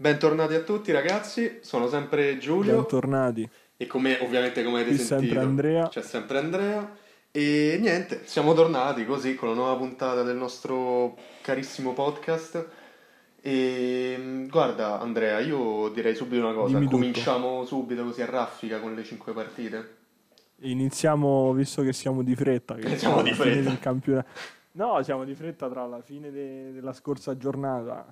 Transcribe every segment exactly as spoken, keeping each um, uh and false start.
Bentornati a tutti ragazzi, sono sempre Giulio. Bentornati. E come ovviamente come avete Qui sentito sempre Andrea. C'è sempre Andrea. E niente, siamo tornati così con la nuova puntata del nostro carissimo podcast. E guarda Andrea, io direi subito una cosa. Dimmi Cominciamo tutto. subito così a raffica con le cinque partite. Iniziamo, visto che siamo di fretta che Siamo di fretta del campionato. No, siamo di fretta tra la fine de- della scorsa giornata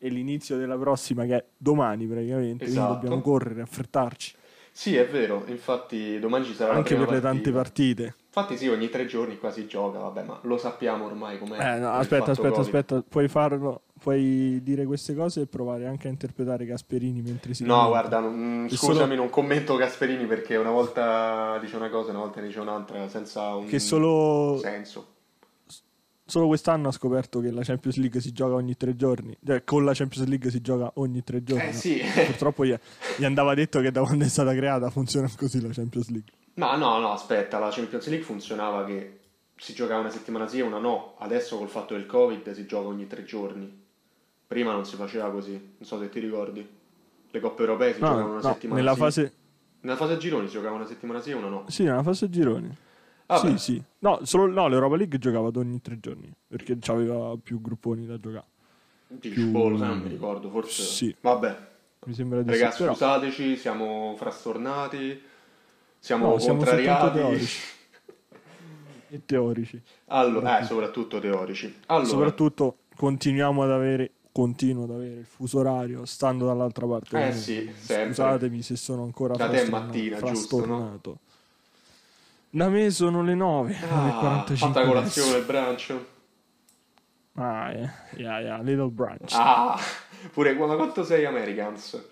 e l'inizio della prossima, che è domani praticamente, esatto. Quindi dobbiamo correre, affrettarci. Sì, è vero, infatti domani ci sarà anche la per le tante partite. Infatti sì, ogni tre giorni quasi gioca, vabbè, ma lo sappiamo ormai com'è. Eh, no, aspetta, aspetta, COVID. aspetta, puoi farlo, puoi dire queste cose e provare anche a interpretare Gasperini mentre si... No, guarda, non, scusami, solo... non commento Gasperini perché una volta dice una cosa, una volta dice un'altra, senza un che solo... senso. Solo quest'anno ha scoperto che la Champions League si gioca ogni tre giorni, cioè con la Champions League si gioca ogni tre giorni. Eh sì. Purtroppo gli, gli andava detto che da quando è stata creata funziona così la Champions League. No, no, no, aspetta, la Champions League funzionava che si giocava una settimana sì e una no, adesso col fatto del Covid si gioca ogni tre giorni. Prima non si faceva così, non so se ti ricordi. Le coppe europee si no, giocavano una no, settimana nella sì. Fase... Nella fase a gironi si giocava una settimana sì e una no. Sì, nella fase a gironi. Ah, sì, beh. sì. No, solo, no, l'Europa League giocava ogni tre giorni perché c'aveva più grupponi da giocare. Più... Boh, lo sai, non mi ricordo, forse. Sì. Vabbè. Mi sembra di Ragazzi, però... scusateci, siamo frastornati, siamo no, contrariati. Siamo e teorici. Allora, eh, soprattutto teorici. Allora. Soprattutto continuiamo ad avere continuo ad avere il fuso orario stando dall'altra parte. Eh sì, sempre. Scusatemi se sono ancora da te mattina, frastornato. Giusto, no? Da me sono le nove, ah, fatta colazione, brunch. Ah, yeah, yeah, yeah, little brunch. Ah, pure quanto sei Americans.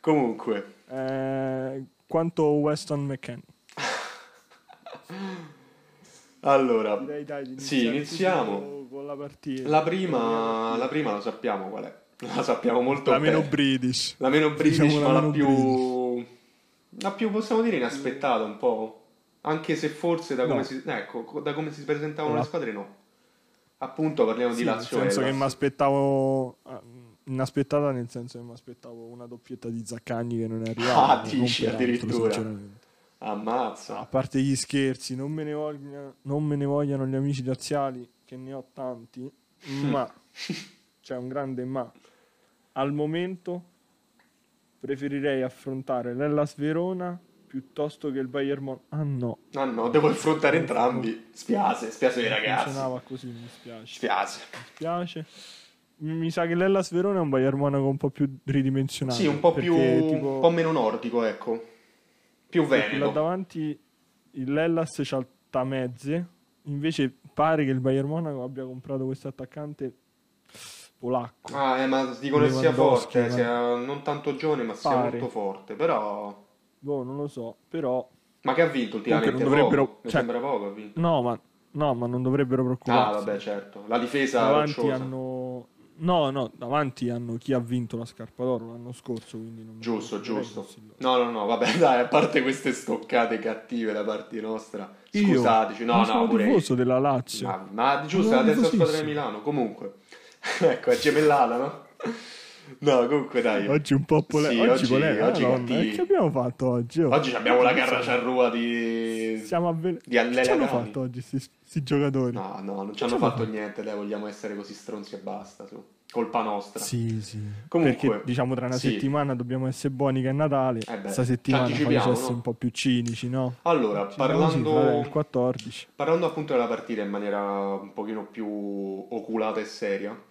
Comunque. Eh, quanto Weston McKennie. Allora, direi, dai, sì, iniziamo con la partita. La prima, la prima lo sappiamo qual è. La sappiamo molto bene. La meno British. La meno British, diciamo ma la, la più... British. La più, possiamo dire, inaspettata un po'. Anche se forse da come, no. si, ecco, da come si presentavano no. le squadre no. Appunto parliamo sì, di Lazio. Nel senso Hellas. Che mi aspettavo inaspettata nel senso che mi aspettavo una doppietta di Zaccagni che non è arrivata. Ah, dici addirittura. Altro, Ammazza. A parte gli scherzi, non me ne vogliano, non me ne vogliano gli amici laziali che ne ho tanti, ma c'è cioè un grande ma. Al momento preferirei affrontare l'Hellas Verona piuttosto che il Bayern Monaco. Ah no. Ah no, devo affrontare entrambi. Spiace, spiace dei ragazzi. Funzionava così, mi spiace. Spiace. Mi spiace. Mi sa che l'Hellas Verona è un Bayern Monaco un po' più ridimensionato. Sì, un po' perché, più tipo, un po' meno nordico, ecco. Più veneto. Là davanti l'Hellas c'ha il Tameze, invece pare che il Bayern Monaco abbia comprato questo attaccante polacco. Ah, eh, ma dicono che sia forte, sia non tanto giovane, ma pare. sia molto forte, però boh, non lo so, però... Ma che ha vinto ultimamente? Dovrebbero... Poco. Mi cioè... sembra poco, ha vinto. No, ma, no, ma non dovrebbero preoccuparsi. Ah, vabbè, certo. La difesa davanti hanno... No, no, davanti hanno chi ha vinto la scarpa d'oro l'anno scorso, quindi... Non giusto, giusto. No, no, no, vabbè, dai, a parte queste stoccate cattive da parte nostra. Scusateci, Io? no, no, pure... Io sono della Lazio. Ma, ma giusto, la terza squadra di Milano, comunque. Ecco, è gemellata, no? No, comunque dai. Oggi un po' pole... sì, oggi polemica. Oggi, oggi, oggi che abbiamo fatto oggi? Oh. Oggi abbiamo la carra charrua di Siamo avve... di Allegra. Che ci hanno fatto oggi questi giocatori? No, no, non ci hanno fatto niente, dai, vogliamo essere così stronzi e basta, su. Colpa nostra. Sì, sì. Comunque, perché, diciamo tra una sì. settimana dobbiamo essere buoni che è Natale. Eh beh, sta settimana facciamo essere no? un po' più cinici, no? Allora, ci parlando il quattordici. Parlando appunto della partita in maniera un pochino più oculata e seria.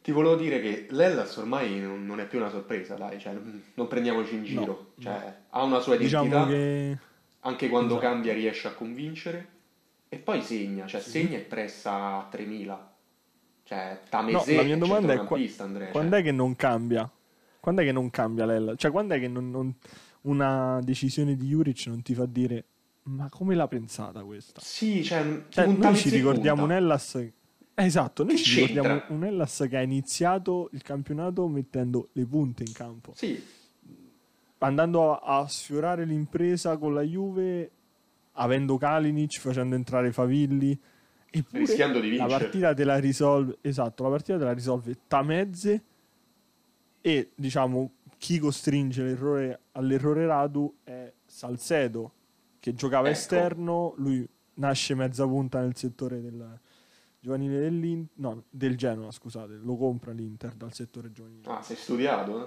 Ti volevo dire che l'Hellas ormai non è più una sorpresa, dai, cioè, non prendiamoci in giro, no, cioè, no. ha una sua identità, diciamo che... anche quando esatto. cambia riesce a convincere, e poi segna, cioè sì. segna e pressa a tremila, cioè Tameze, no, la mia domanda è qua... Andrea, quando cioè... è che non cambia? Quando è che non cambia l'Hellas? Cioè quando è che non, non... una decisione di Juric non ti fa dire, ma come l'ha pensata questa? Sì, cioè, cioè noi ci ricordiamo punta. un Hellas... Esatto, noi che ci c'entra? ricordiamo un Hellas che ha iniziato il campionato mettendo le punte in campo, sì. andando a, a sfiorare l'impresa con la Juve, avendo Kalinic, facendo entrare Favilli, eppure rischiando di vincere. La partita te la risolve, esatto, la partita te la risolve Tameze e diciamo chi costringe l'errore all'errore radu è Salcedo, che giocava ecco. esterno, lui nasce mezza punta nel settore del giovanile dell'Inter, no, del Genoa, scusate, lo compra l'Inter dal settore giovanile. Ah, sei studiato,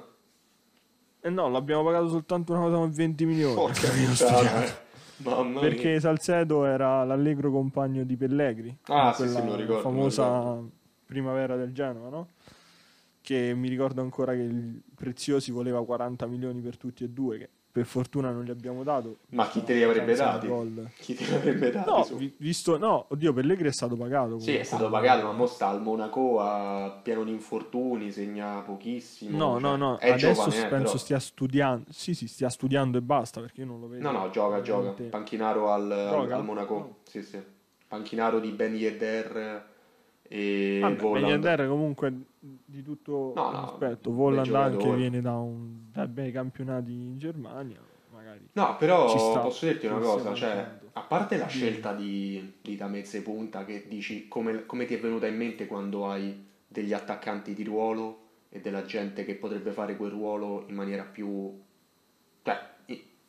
eh? Eh no, l'abbiamo pagato soltanto una cosa come venti milioni. Porca miseria. Mamma mia. Perché Salcedo era l'allegro compagno di Pellegri. Ah, sì, sì, lo ricordo. Famosa primavera del Genoa, no? Che mi ricordo ancora che il Preziosi voleva quaranta milioni per tutti e due, che per fortuna non li abbiamo dato. Ma chi te li avrebbe dati? Chi te li avrebbe dati? No, vi, visto, no, oddio, Pellegri è stato pagato. Comunque. Sì, è stato pagato, ma mo sta al Monaco a pieno di infortuni, segna pochissimo. No, cioè, no, no, è adesso giovane, penso eh, però... stia studiando. Sì, sì, stia studiando e basta, perché io non lo vedo. No, no, gioca, gioca. Panchinaro al, al, al Monaco. No. Sì, sì. Panchinaro di Ben Yedder e ah, Voland. Ben Yedder comunque di tutto no, no, rispetto, Voland anche viene da un da bei campionati in Germania, magari. No, però sta, posso dirti una cosa, cioè, a parte la scelta di, di Tameze punta, che dici come, come ti è venuta in mente quando hai degli attaccanti di ruolo e della gente che potrebbe fare quel ruolo in maniera più, cioè,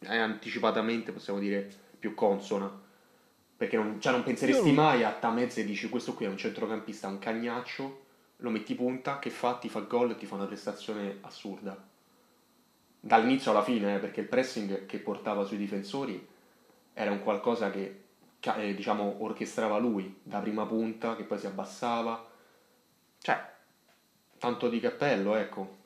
anticipatamente possiamo dire più consona. Perché non, cioè non penseresti mai a Tameze e dici questo qui è un centrocampista, un cagnaccio, lo metti punta, che fa? Ti fa gol e ti fa una prestazione assurda. Dall'inizio alla fine, eh, perché il pressing che portava sui difensori era un qualcosa che eh, diciamo orchestrava lui, da prima punta, che poi si abbassava. Cioè, tanto di cappello, ecco.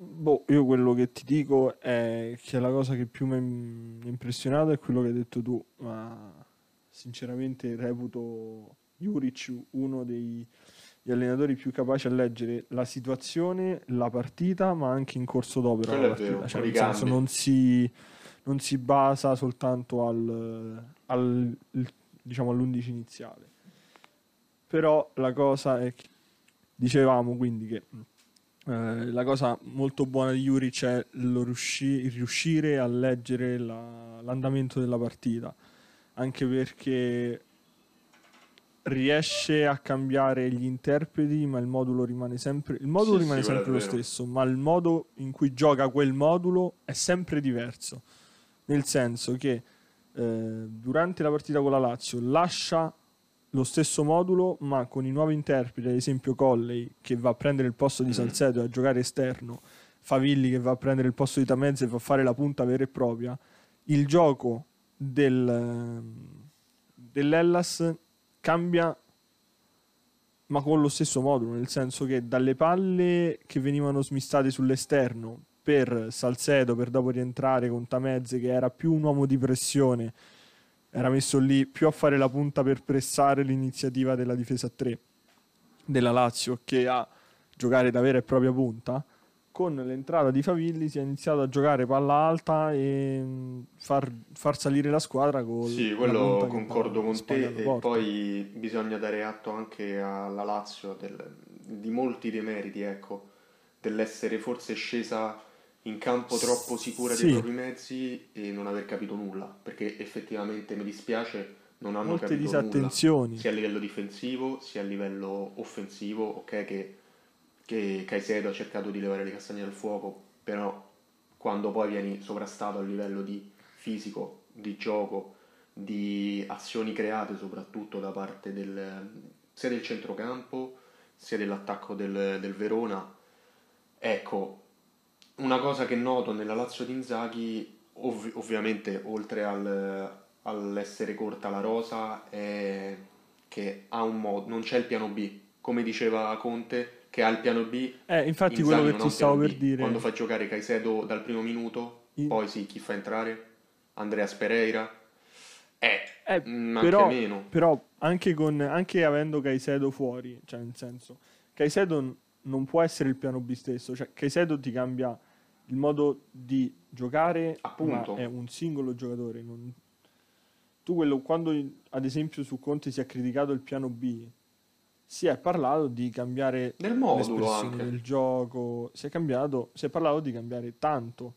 Boh, io quello che ti dico è che la cosa che più mi ha impressionato è quello che hai detto tu, ma sinceramente reputo Juric uno degli allenatori più capaci a leggere la situazione, la partita, ma anche in corso d'opera la partita. Vero, cioè, nel senso non si, non si basa soltanto al, al diciamo all'undici iniziale. Però la cosa è che dicevamo quindi che la cosa molto buona di Juric è lo riusci- riuscire a leggere la- l'andamento della partita, anche perché riesce a cambiare gli interpreti, ma il modulo rimane sempre, il modulo sì, rimane sì, sempre lo stesso, ma il modo in cui gioca quel modulo è sempre diverso, nel senso che eh, durante la partita con la Lazio lascia lo stesso modulo, ma con i nuovi interpreti, ad esempio Colley che va a prendere il posto di Salcedo e a giocare esterno, Favilli che va a prendere il posto di Tameze e fa fare la punta vera e propria, il gioco del, dell'Hellas cambia, ma con lo stesso modulo, nel senso che dalle palle che venivano smistate sull'esterno per Salcedo, per dopo rientrare con Tameze che era più un uomo di pressione, era messo lì più a fare la punta per pressare l'iniziativa della difesa tre della Lazio che a giocare da vera e propria punta, con l'entrata di Favilli si è iniziato a giocare palla alta e far, far salire la squadra con sì, quello concordo con te. E poi bisogna dare atto anche alla Lazio del, di molti dei meriti, ecco, dell'essere forse scesa in campo troppo sicura sì. dei propri mezzi e non aver capito nulla, perché effettivamente mi dispiace non hanno molte capito disattenzioni. Nulla sia a livello difensivo sia a livello offensivo. Ok che, che Caicedo ha cercato di levare le castagne dal fuoco, però quando poi vieni sovrastato a livello di fisico, di gioco, di azioni create soprattutto da parte del, sia del centrocampo sia dell'attacco del, del Verona, ecco. Una cosa che noto nella Lazio di Inzaghi, ov- ovviamente oltre al, all'essere corta la rosa, è che ha un modo, non c'è il piano B, come diceva Conte, che ha il piano B. Eh, infatti Inzaghi quello che ti stavo per B. dire. Quando fa giocare Caicedo dal primo minuto, In... poi sì, chi fa entrare? Andreas Pereira? Eh, eh mh, però, anche meno. Però anche, con, anche avendo Caicedo fuori, cioè nel senso, Caicedo non può essere il piano B stesso, cioè Caicedo ti cambia il modo di giocare, appunto, è un singolo giocatore. Non... Tu quello, quando ad esempio su Conte si è criticato il piano B, si è parlato di cambiare del modulo anche del gioco, si è cambiato, si è parlato di cambiare tanto,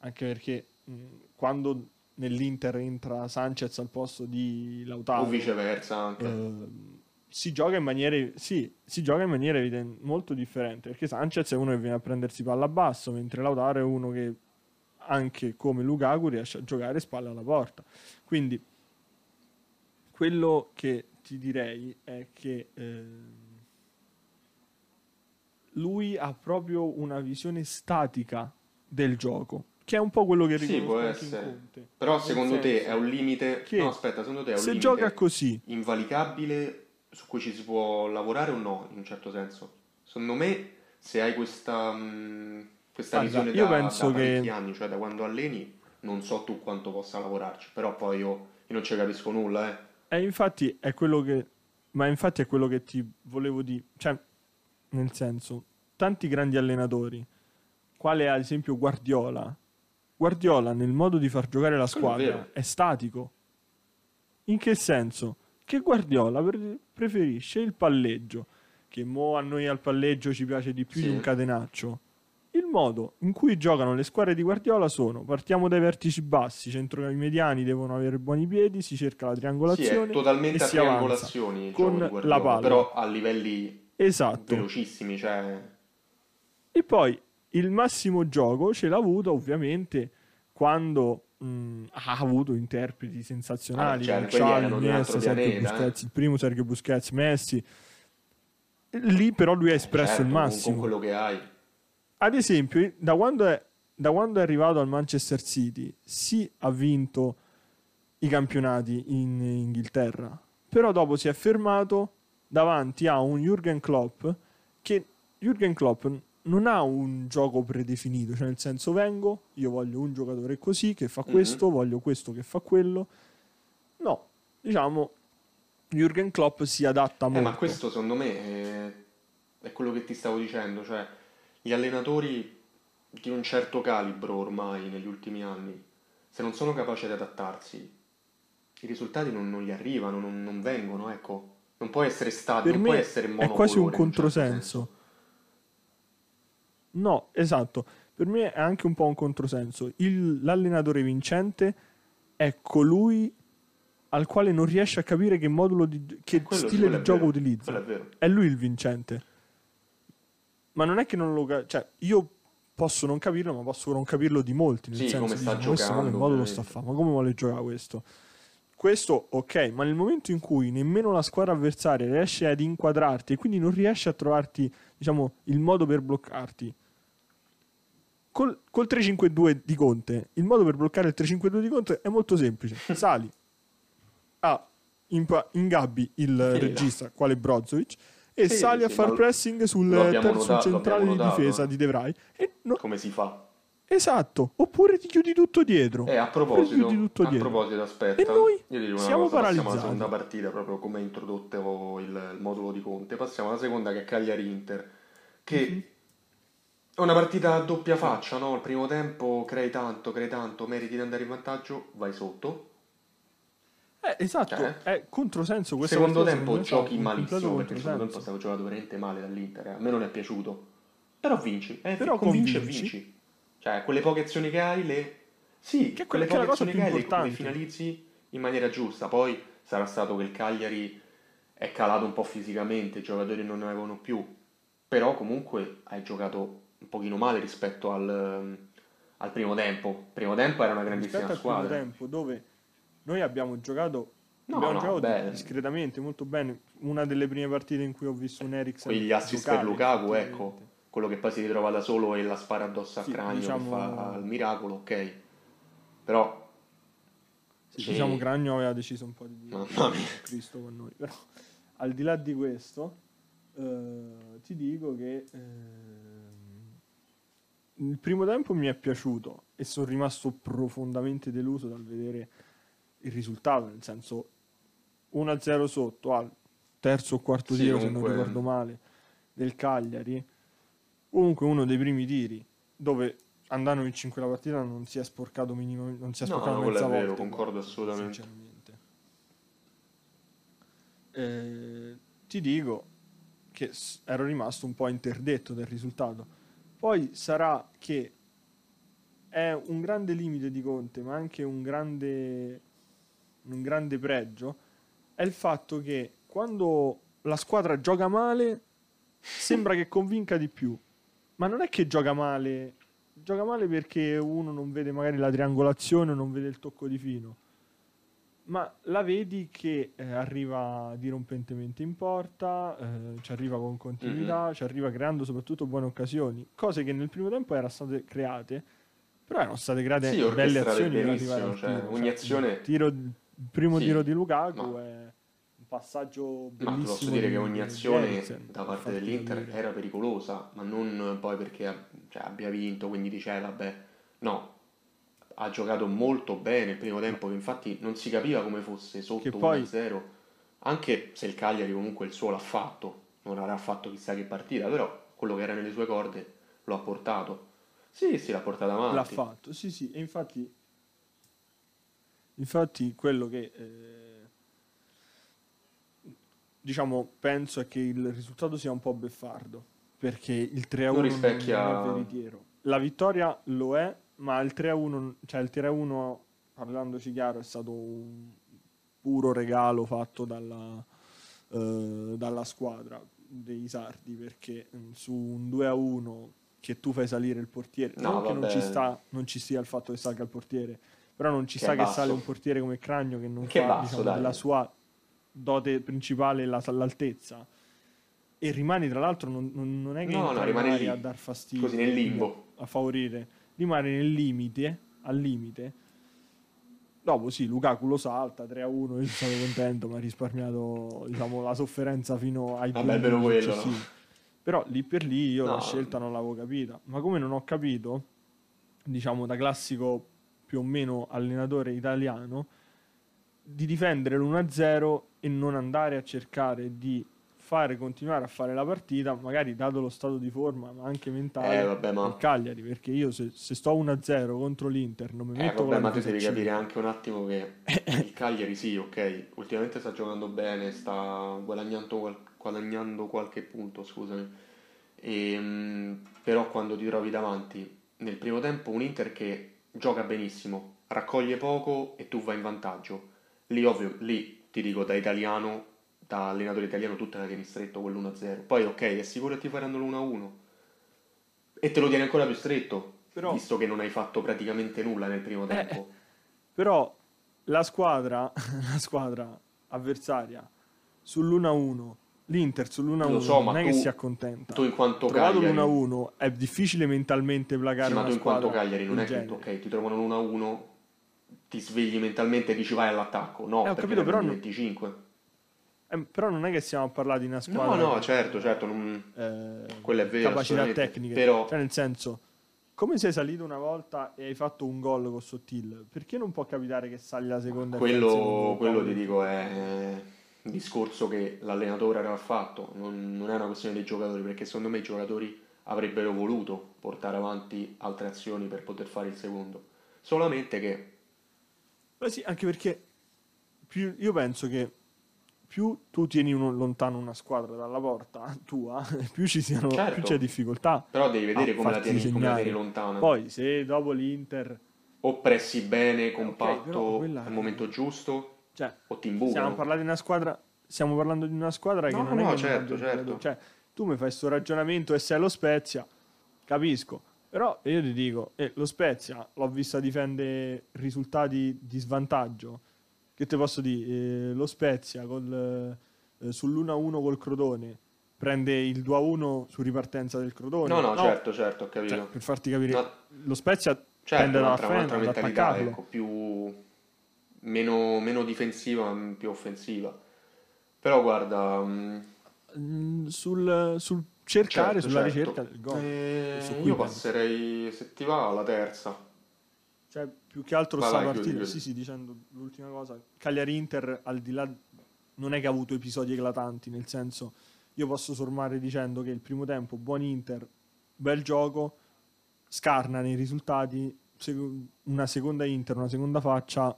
anche perché mh, quando nell'Inter entra Sanchez al posto di Lautaro o viceversa anche. Eh, si gioca in maniere, sì, si gioca in maniera evidente, molto differente, perché Sanchez è uno che viene a prendersi palla basso, mentre Lautaro è uno che anche come Lukaku riesce a giocare spalla alla porta. Quindi quello che ti direi è che eh, lui ha proprio una visione statica del gioco, che è un po' quello che sì, può essere. Conte. Però secondo te è un limite? No, aspetta, secondo te è un limite? Se gioca così, invalicabile, su cui ci si può lavorare o no, in un certo senso? Secondo me, se hai questa mh, questa allora, visione io da, penso da parecchi che... anni, cioè da quando alleni, non so tu quanto possa lavorarci, però poi io, io non ci capisco nulla, eh. E infatti è quello che ma infatti è quello che ti volevo dire, cioè nel senso, tanti grandi allenatori, quale ad esempio Guardiola, Guardiola nel modo di far giocare la squadra è, è statico. In che senso? Che Guardiola pre- preferisce il palleggio, che mo a noi al palleggio ci piace di più sì. di un catenaccio. Il modo in cui giocano le squadre di Guardiola sono: partiamo dai vertici bassi, centrocampi mediani devono avere buoni piedi, si cerca la triangolazione, sì, è totalmente e a si triangolazioni con Guardiola, la palla, però a livelli esatto. velocissimi, cioè... E poi il massimo gioco ce l'ha avuto ovviamente quando mh, ha avuto interpreti sensazionali, ah, cioè, Iniesta, Sergio Busquets, eh? il primo Sergio Busquets, Messi. Lì però lui ha espresso certo, il massimo con quello che hai. Ad esempio, da quando è, da quando è arrivato al Manchester City, sì, ha vinto i campionati in Inghilterra, però dopo si è fermato davanti a un Jurgen Klopp che Jurgen Klopp non ha un gioco predefinito, cioè nel senso vengo, io voglio un giocatore così che fa questo, mm-hmm. voglio questo che fa quello. No, diciamo Jurgen Klopp si adatta molto. Eh, ma questo secondo me è, è quello che ti stavo dicendo, cioè gli allenatori di un certo calibro ormai negli ultimi anni, se non sono capaci di adattarsi, i risultati non, non gli arrivano, non, non vengono, ecco. Non può essere stato, non può essere monocolore. È quasi un controsenso. No, esatto, per me è anche un po' un controsenso. Il, l'allenatore vincente è colui al quale non riesce a capire che modulo di, che quello, stile quello di gioco vero, utilizza. È, è lui il vincente. Ma non è che non lo, cioè io posso non capirlo, ma posso non capirlo di molti, nel sì, senso come sta diciamo, giocando, questo modulo sta a fare, ma come vuole giocare questo? Questo ok, ma nel momento in cui nemmeno la squadra avversaria riesce ad inquadrarti e quindi non riesce a trovarti, diciamo, il modo per bloccarti. Col, col tre cinque due di Conte, il modo per bloccare il tre cinque due di Conte è molto semplice. Sali, ah, impa- ingabbi il regista, quale Brozovic, e sì, sali sì, a far pressing sul terzo notato, centrale di difesa eh. di De Vrij. E no- Come si fa? Esatto, oppure ti chiudi tutto dietro. E eh, a proposito, tutto a dietro. proposito aspetta, e noi io dico una siamo cosa, paralizzati. Passiamo alla seconda partita, proprio come ha introdotto il, il modulo di Conte. Passiamo alla seconda, che è Cagliari-Inter, che... Mm-hmm. È una partita a doppia faccia, no? Al primo tempo crei tanto, crei tanto, meriti di andare in vantaggio, vai sotto. Eh, esatto, cioè, è controsenso questo. Secondo tempo giochi malissimo, perché il secondo tempo stavo giocando veramente male dall'Inter, eh. a me non è piaciuto. Però vinci, eh, però convinci e vinci. Cioè, quelle poche azioni che hai, le... Sì, che quelle poche che azioni che hai le, le finalizzi in maniera giusta. Poi sarà stato che il Cagliari è calato un po' fisicamente, i giocatori non ne avevano più. Però comunque hai giocato... un pochino male rispetto al, al primo tempo. Primo tempo era una grandissima rispetto squadra. Primo tempo dove noi abbiamo giocato, no, abbiamo no, giocato beh. discretamente, molto bene. Una delle prime partite in cui ho visto un Eriksen. Quegli assist per Lukaku, ecco, quello che poi si ritrova da solo e la spara addosso a sì, Cragno, diciamo... fa il miracolo, ok. Però sì, sì. diciamo Cragno aveva deciso un po' di no, no. Cristo con noi. Però al di là di questo, eh, ti dico che eh... il primo tempo mi è piaciuto e sono rimasto profondamente deluso dal vedere il risultato, nel senso uno a zero sotto al terzo o quarto sì, tiro, comunque... se non ricordo male, del Cagliari. Comunque uno dei primi tiri dove andando in cinque la partita non si è sporcato minimamente, non si è sporcato no, mezza volta. No, quello è vero, concordo assolutamente. Eh, ti dico che ero rimasto un po' interdetto del risultato. Poi sarà che è un grande limite di Conte, ma anche un grande, un grande pregio, è il fatto che quando la squadra gioca male, sembra che convinca di più, ma non è che gioca male, gioca male perché uno non vede magari la triangolazione, non vede il tocco di fino, ma la vedi che eh, arriva dirompentemente in porta, eh, ci arriva con continuità, mm-hmm. ci arriva creando soprattutto buone occasioni, cose che nel primo tempo erano state create, però erano state create sì, belle azioni per arrivare al tiro, cioè, ogni azione... cioè, il, tiro, il primo sì, tiro di Lukaku ma... è un passaggio bellissimo. Ma posso dire che ogni azione Inter, da parte dell'Inter era pericolosa, ma non poi perché cioè, abbia vinto, quindi dice vabbè, no, ha giocato molto bene il primo tempo, che infatti non si capiva come fosse sotto uno a zero, anche se il Cagliari comunque il suo l'ha fatto, non avrà fatto chissà che partita, però quello che era nelle sue corde lo ha portato, sì sì l'ha portato avanti, l'ha fatto, sì sì, e infatti infatti quello che eh, diciamo penso è che il risultato sia un po' beffardo, perché il tre a uno non rispecchia... non è veritiero, la vittoria lo è, ma il tre a uno, cioè il tre a uno, parlandoci chiaro, è stato un puro regalo fatto dalla, eh, dalla squadra dei sardi, perché su un due a uno che tu fai salire il portiere, no, non che non ci sta, non ci sia il fatto che salga il portiere, però non ci che sta che sale un portiere come Cragno che non che fa basso, diciamo, della sua dote principale la, l'altezza, e rimani tra l'altro non, non, non è che no, no, rimane lì, a dar fastidio, così nel limbo, a favorire, rimane nel limite, al limite. Dopo sì, Lukaku lo salta tre a uno, io sono contento, ma ha risparmiato diciamo la sofferenza fino ai vabbè, però quello, no? Però lì per lì io no. la scelta non l'avevo capita, ma come non ho capito, diciamo da classico più o meno allenatore italiano, di difendere l'uno a zero e non andare a cercare di fare, continuare a fare la partita, magari dato lo stato di forma ma anche mentale eh, vabbè, ma... il Cagliari, perché io se, se sto uno a zero contro l'Inter non mi eh, metto vabbè, ma tu devi capire anche un attimo che il Cagliari sì, ok, ultimamente sta giocando bene, sta guadagnando, guadagnando qualche punto, scusami, e, mh, però quando ti trovi davanti nel primo tempo un Inter che gioca benissimo, raccoglie poco e tu vai in vantaggio, lì ovvio, lì ti dico da italiano, da allenatore italiano tu te la tieni stretto quell'uno a zero, poi ok è sicuro che ti faranno l'uno a uno e te lo tieni ancora più stretto, però, visto che non hai fatto praticamente nulla nel primo tempo, eh, però la squadra la squadra avversaria sull'uno a uno, l'Inter sull'uno a uno non so, è tu, che si accontenta, tu in quanto trovato Cagliari l'uno a uno è difficile mentalmente placare sì, ma una tu in quanto Cagliari non è genere. Che tu, ok ti trovano l'uno a uno ti svegli mentalmente e dici vai all'attacco, no eh, ho capito, però venticinque non... Eh, però non è che stiamo a parlare di una squadra no no certo certo non... eh, quella è vera, capacità tecniche però... cioè nel senso, come sei salito una volta e hai fatto un gol con Sottil, perché non può capitare che sali la seconda quello, e la seconda quello gol? Ti dico è un discorso che l'allenatore aveva fatto, non, non è una questione dei giocatori, perché secondo me i giocatori avrebbero voluto portare avanti altre azioni per poter fare il secondo, solamente che beh sì, anche perché più, io penso che più tu tieni uno lontano una squadra dalla porta tua, più ci siano certo. più c'è difficoltà. Però devi vedere come la, tieni, come la tieni lontana. Poi se dopo l'Inter o pressi bene, compatto, okay, al momento giusto, cioè, o ti imbucano. Stiamo parlando di una squadra, stiamo parlando di una squadra no, che non no, è no, certo, certo. Cioè, tu mi fai sto ragionamento e sei lo Spezia, capisco. Però io ti dico, eh, lo Spezia l'ho vista difendere risultati di svantaggio. Che te posso dire, eh, lo Spezia col, eh, sull'uno a uno col Crotone prende il due a uno su ripartenza del Crotone. No, no, no. certo, certo, ho capito. Cioè, per farti capire, no. lo Spezia certo, prende la frena, mentalità, ecco, più meno, meno difensiva, più offensiva. Però guarda, mh... sul, sul cercare, certo, sulla certo. ricerca del gol. Eh, su io passerei, se ti va, alla terza. Cioè, più che altro sta partita, sì sì, dicendo l'ultima cosa, Cagliari-Inter al di là non è che ha avuto episodi eclatanti, nel senso io posso sommare dicendo che il primo tempo buon Inter, bel gioco, scarna nei risultati, una seconda Inter, una seconda faccia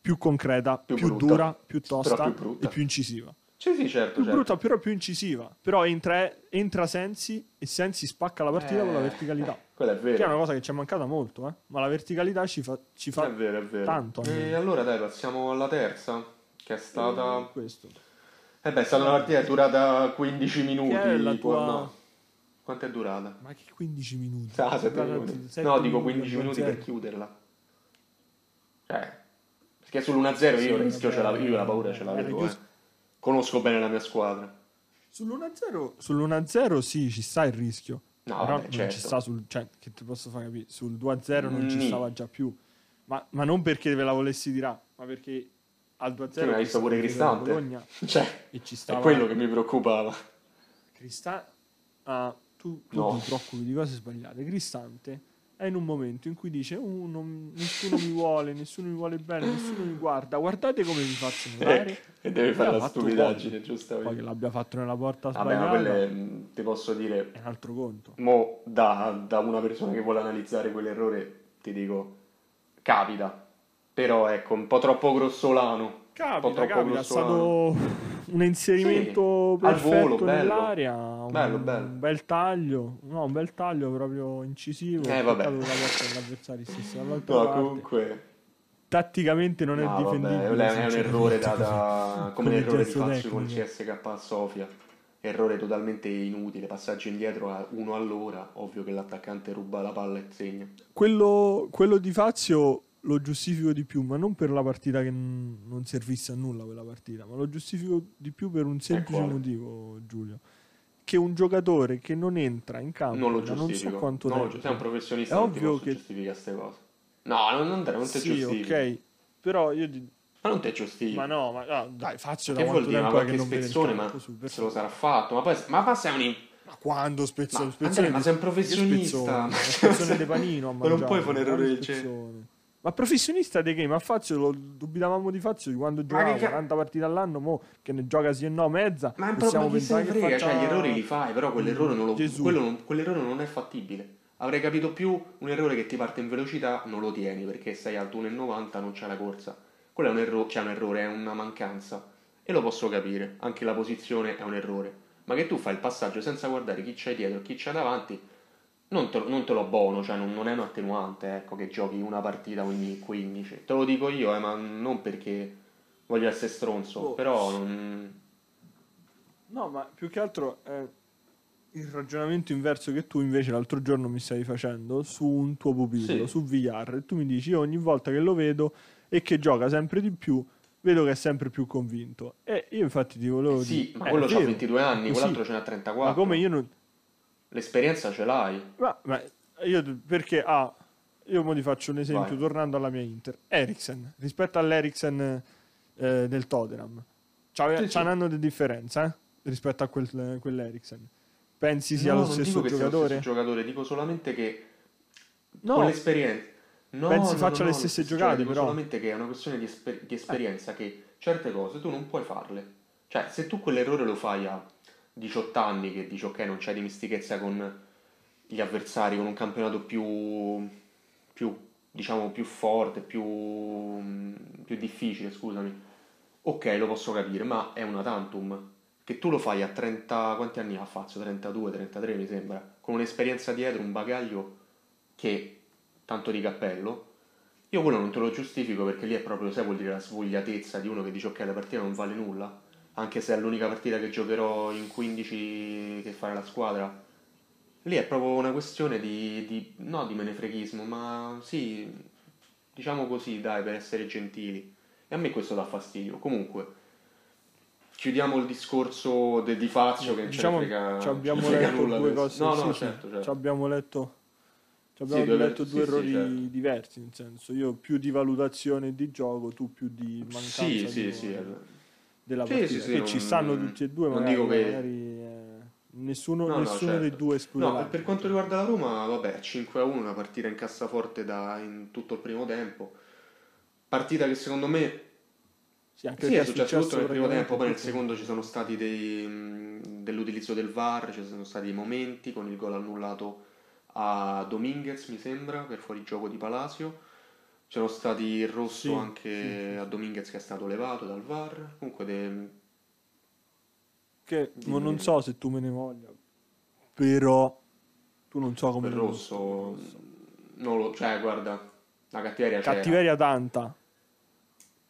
più concreta, più, più dura, più tosta più e più incisiva. Sì, sì, certo, più certo. brutta però più incisiva, però entra, entra Sensi e Sensi spacca la partita eh, con la verticalità, quella è vero, che è una cosa che ci è mancata molto, eh? Ma la verticalità ci fa, ci fa è vero, è vero. tanto. E allora dai, passiamo alla terza, che è stata eh, questo. Eh beh, è stata una partita durata quindici minuti. Che è la tua... no. Quanto è durata? Ma che quindici minuti? Ah, sette minuti. sette no, dico quindici minuti per, per chiuderla. Eh, perché sull'uno a zero sì, io il rischio ce l'avevo, io la paura ce l'avevo. Eh. Conosco bene la mia squadra. Sull'uno a zero, sull'uno a zero sì, ci sta il rischio. No, però vabbè, non certo. ci sta sul, cioè, che ti posso far capire, sul due a zero non mm. ci stava già più. Ma, ma non perché ve la volessi dire, ma perché al due a zero sì, hai visto pure Cristante Bologna, cioè, e ci stava, è quello che mi preoccupava. Cristante, ah, tu, tu no. ti preoccupi di cose sbagliate. Cristante è in un momento in cui dice oh, non, nessuno mi vuole, nessuno mi vuole bene, nessuno mi guarda, guardate come mi faccio notare. Eh, e deve fare la stupidaggine, giustamente. Poi che l'abbia fatto nella porta sbagliata. Vabbè, ma quelle, ti posso dire, è un altro conto. Mo da, da una persona che vuole analizzare quell'errore ti dico capita, però ecco, un po' troppo grossolano. Capita, un po' troppo capita, grossolano. È stato un inserimento sì, perfetto al volo, bello, nell'aria, un, bello, bello. un bel taglio, no, un bel taglio proprio incisivo. Eh vabbè. L'avversario stesso, no, parte. Comunque tatticamente non no, è difendibile. Vabbè, è un errore da, da... come l'errore di Fazio con C S K a Sofia. Errore totalmente inutile, passaggio indietro a uno all'ora, ovvio che l'attaccante ruba la palla e segna. Quello, quello di Fazio lo giustifico di più, ma non per la partita che n- non servisse a nulla quella partita, ma lo giustifico di più per un semplice ecco. motivo, Giulio, che un giocatore che non entra in campo non, lo da non so quanto non tempo, sei un professionista, è ovvio che giustifica queste cose. No, non, non, non te sì, giustifica. Ok, però io ti... Ma non te giustifica. Ma no, ma no, dai, faccio da quanto tempo ma che non spezzone, ma su, se lo sarà fatto. Ma poi ma, ma sei un in... ma quando spezzo, ma, spezzone, Andrea, ma sei un professionista, ma spezzone de panino a mangiare. Ma non puoi fare un errore del genere. Ma professionista dei game, a Fazio lo dubitavamo di Fazio di quando giocava che... quaranta partite all'anno, mo che ne gioca sì e no mezza. Ma è proprio chi se ne frega, faccia... cioè gli errori li fai, però quell'errore non, lo... Quello non... quell'errore non è fattibile. Avrei capito più un errore che ti parte in velocità, non lo tieni perché sei alto uno e novanta, non c'è la corsa. Quello è un errore, c'è un errore, è una mancanza. E lo posso capire, anche la posizione è un errore. Ma che tu fai il passaggio senza guardare chi c'è dietro, chi c'è davanti, non te, non te lo abbono, cioè non, non è un attenuante, ecco, che giochi una partita ogni quindici. Te lo dico io, eh, ma non perché voglio essere stronzo, oh. però non... No, ma più che altro è il ragionamento inverso che tu invece l'altro giorno mi stavi facendo su un tuo pupillo, sì. su Villar, e tu mi dici io ogni volta che lo vedo e che gioca sempre di più, vedo che è sempre più convinto. E io infatti ti volevo eh sì, dire... ma quello eh, c'ha vero. ventidue anni, quell'altro sì. ce n'ha trentaquattro. Ma come io non... L'esperienza ce l'hai. Ma, ma io perché ah, io mo ti faccio un esempio. Vai. Tornando alla mia Inter, Eriksen rispetto all'Eriksen eh, del Tottenham c'ha, sì, c'ha sì. un anno di differenza eh, rispetto a quel, quell'Eriksen. Pensi sia no, lo stesso giocatore? Sia lo stesso giocatore, dico solamente che no. con l'esperienza no, pensi no, faccia no, le stesse no, giocate, cioè, però solamente che è una questione di, esper- di esperienza eh. che certe cose tu non puoi farle. Cioè, se tu quell'errore lo fai a diciotto anni che dici ok, non c'hai dimestichezza con gli avversari, con un campionato più più diciamo più forte, più più difficile, scusami, ok, lo posso capire, ma è una tantum che tu lo fai a trenta, quanti anni ha Fazio? trentadue, trentatré mi sembra, con un'esperienza dietro, un bagaglio che tanto di cappello. Io quello non te lo giustifico perché lì è proprio, sai, vuol dire la svogliatezza di uno che dice ok, la partita non vale nulla, anche se è l'unica partita che giocherò in quindici che farà la squadra. Lì è proprio una questione di, di no, di menefreghismo, ma sì, diciamo così, dai, per essere gentili. E a me questo dà fastidio. Comunque, chiudiamo il discorso de, di Fazio, che diciamo, ce ne frega, ci abbiamo ce ne frega letto nulla due cose, no, no, sì, certo, certo. Ci abbiamo letto, ci abbiamo sì, letto due sì, errori sì, certo. diversi, nel senso, io più di valutazione di gioco, tu più di mancanza sì, di... Sì, sì, sì. della partita, sì, sì, sì, che non... ci stanno tutti e due, non magari, dico che... magari eh, nessuno, no, nessuno no, certo. dei due esclude. No, per quanto riguarda la Roma, vabbè, cinque a uno, una partita in cassaforte da in tutto il primo tempo, partita che secondo me sì, anche sì, è successo tutto nel primo tempo, poi nel secondo ci sono stati dei, dell'utilizzo del V A R, ci sono stati dei momenti con il gol annullato a Dominguez, mi sembra, per fuorigioco di Palacio. C'erano stati il rosso sì, anche sì, a Dominguez che è stato levato dal V A R. Comunque de... che Dimmi. non so se tu me ne voglia, però tu non so come il rosso, rosso. Non lo, cioè guarda, la cattiveria cattiveria c'era. Tanta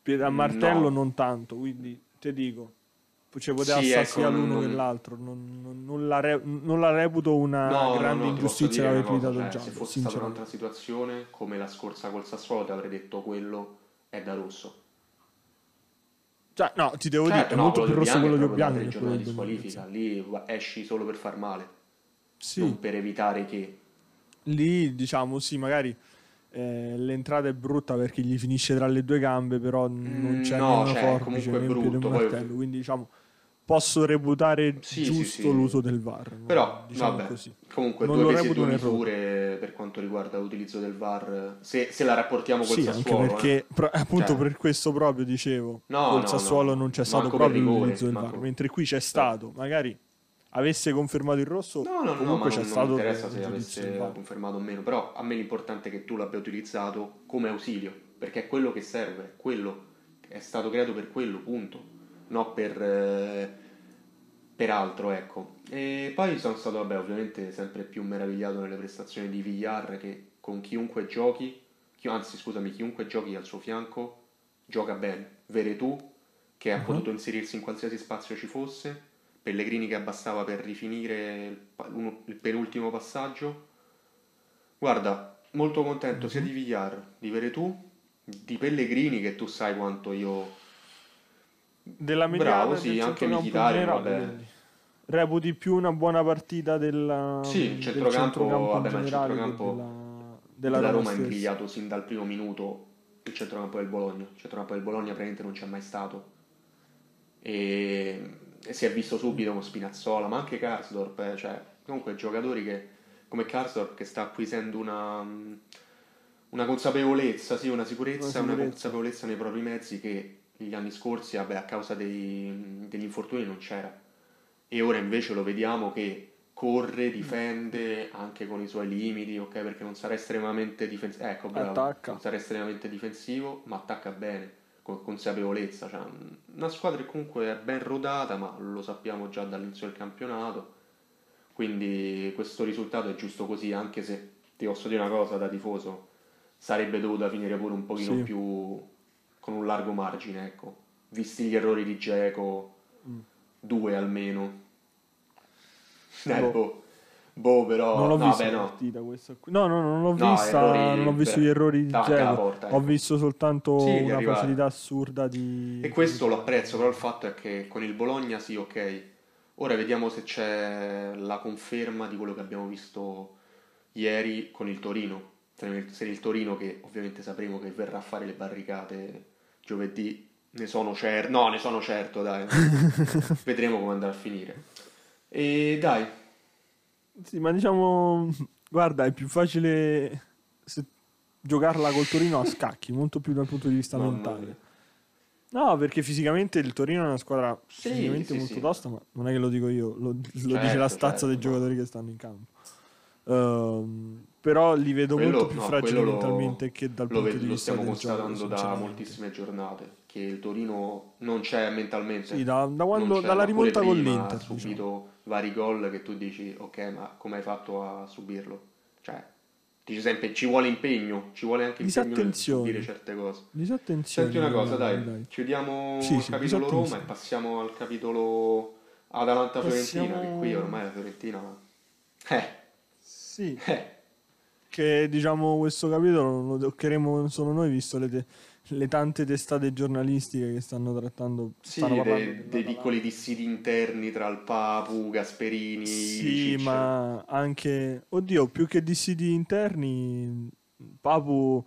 piede a martello no. non tanto, quindi te dico Cioè, poteva sì, assassinar ecco, l'uno non... che l'altro. Non, non, non, la re... non la reputo una no, grande no, no, ingiustizia l'aver utilizzato il giallo. Se fosse stata un'altra situazione, come la scorsa col Sassuolo, ti avrei detto quello è da rosso. Cioè, no, ti devo certo, dire, no, è molto più rosso quello di Obiang. È quello di squalifica. Lì esci solo per far male, sì. Non per evitare che... Lì, diciamo, sì, magari... Eh, l'entrata è brutta perché gli finisce tra le due gambe, però non c'è no, cioè, forbice, comunque brutto, un martello, poi... quindi diciamo posso reputare sì, giusto sì, sì. l'uso del V A R, però diciamo vabbè, così. Comunque non due pesi e due misure per quanto riguarda l'utilizzo del V A R, se, se la rapportiamo col sì, Sassuolo anche perché eh. pro, appunto cioè. Per questo proprio dicevo no, col no, Sassuolo no. non c'è stato manco proprio rigore, l'utilizzo del manco. V A R, mentre qui c'è stato, magari avesse confermato il rosso no, no, comunque no, c'è non, stato non mi interessa se avesse confermato o meno, però a me l'importante è che tu l'abbia utilizzato come ausilio, perché è quello che serve, quello è stato creato per quello, punto, no per, eh, per altro, ecco. E poi sono stato vabbè ovviamente sempre più meravigliato nelle prestazioni di Villar, che con chiunque giochi chi, anzi scusami chiunque giochi al suo fianco gioca bene. Veretù che uh-huh. ha potuto inserirsi in qualsiasi spazio ci fosse, Pellegrini che abbastava per rifinire il penultimo passaggio. Guarda, molto contento sia di Villar, di Veretù, di Pellegrini, che tu sai quanto io della bravo, sì, anche Mkhitaryan, vabbè. Reputi più una buona partita della Sì, centrocampo, vabbè, ma il centrocampo della, della, della Roma è imbrigliato sin dal primo minuto il centrocampo del Bologna. Il centrocampo del Bologna praticamente non c'è mai stato. E si è visto subito con Spinazzola, ma anche Karsdorp, eh, cioè comunque giocatori che come Karsdorp che sta acquisendo una, una consapevolezza, sì, una sicurezza, una, una consapevolezza nei propri mezzi che gli anni scorsi, vabbè, a causa dei, degli infortuni non c'era. E ora invece lo vediamo che corre, difende anche con i suoi limiti, ok, perché non sarà estremamente difensivo, ecco, bravo, non sarà estremamente difensivo, ma attacca bene. Con consapevolezza, cioè una squadra che comunque è ben rodata, ma lo sappiamo già dall'inizio del campionato, quindi questo risultato è giusto così, anche se ti posso dire una cosa da tifoso, sarebbe dovuta finire pure un pochino sì. più con un largo margine, ecco, visti gli errori di Dzeko, mm. due almeno eh, boh. Boh. boh però non l'ho no, visto beh, no. partita questa qui. no no non l'ho no, vista errori, non ho visto beh, gli errori di Dzeko, ecco. Ho visto soltanto sì, una facilità assurda di e questo lo apprezzo, però il fatto è che con il Bologna sì ok ora vediamo se c'è la conferma di quello che abbiamo visto ieri con il Torino, se il Torino che ovviamente sapremo che verrà a fare le barricate giovedì, ne sono certo no ne sono certo dai vedremo come andrà a finire e dai. Sì, ma diciamo, guarda, è più facile se giocarla col Torino a scacchi, molto più dal punto di vista no, mentale. No, perché fisicamente il Torino è una squadra sì, fisicamente sì, molto sì. tosta, ma non è che lo dico io, lo, lo certo, dice la stazza certo, dei giocatori no. che stanno in campo. Uh, però li vedo quello, molto più no, fragili mentalmente lo, che dal punto vedo, di vista del gioco. Lo stiamo constatando da moltissime giornate, che il Torino non c'è mentalmente. Sì, da, da quando, dalla rimonta con l'Inter. Subito... Diciamo. Vari gol che tu dici ok ma come hai fatto a subirlo, cioè dici sempre ci vuole impegno, ci vuole anche impegno nel subire certe cose. Disattenzione. Senti una cosa dai, dai. chiudiamo sì, il sì, capitolo Roma e passiamo al capitolo Atalanta-Fiorentina passiamo... che qui ormai la Fiorentina eh sì eh. che diciamo questo capitolo lo toccheremo non solo noi visto le te... le tante testate giornalistiche che stanno trattando sì, stanno dei, dei piccoli dissidi interni tra il Papu, Gasperini sì ma anche oddio più che dissidi interni Papu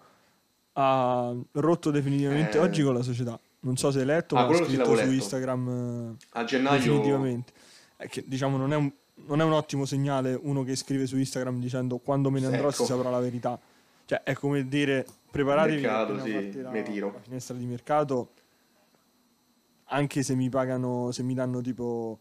ha rotto definitivamente eh. oggi con la società, non so se hai letto ah, ma ha scritto su letto. Instagram a gennaio definitivamente eh, che, diciamo non è, un, non è un ottimo segnale uno che scrive su Instagram dicendo quando me ne andrò ecco. si saprà la verità, cioè è come dire preparatevi mercato, sì, la, tiro. la finestra di mercato anche se mi pagano se mi danno tipo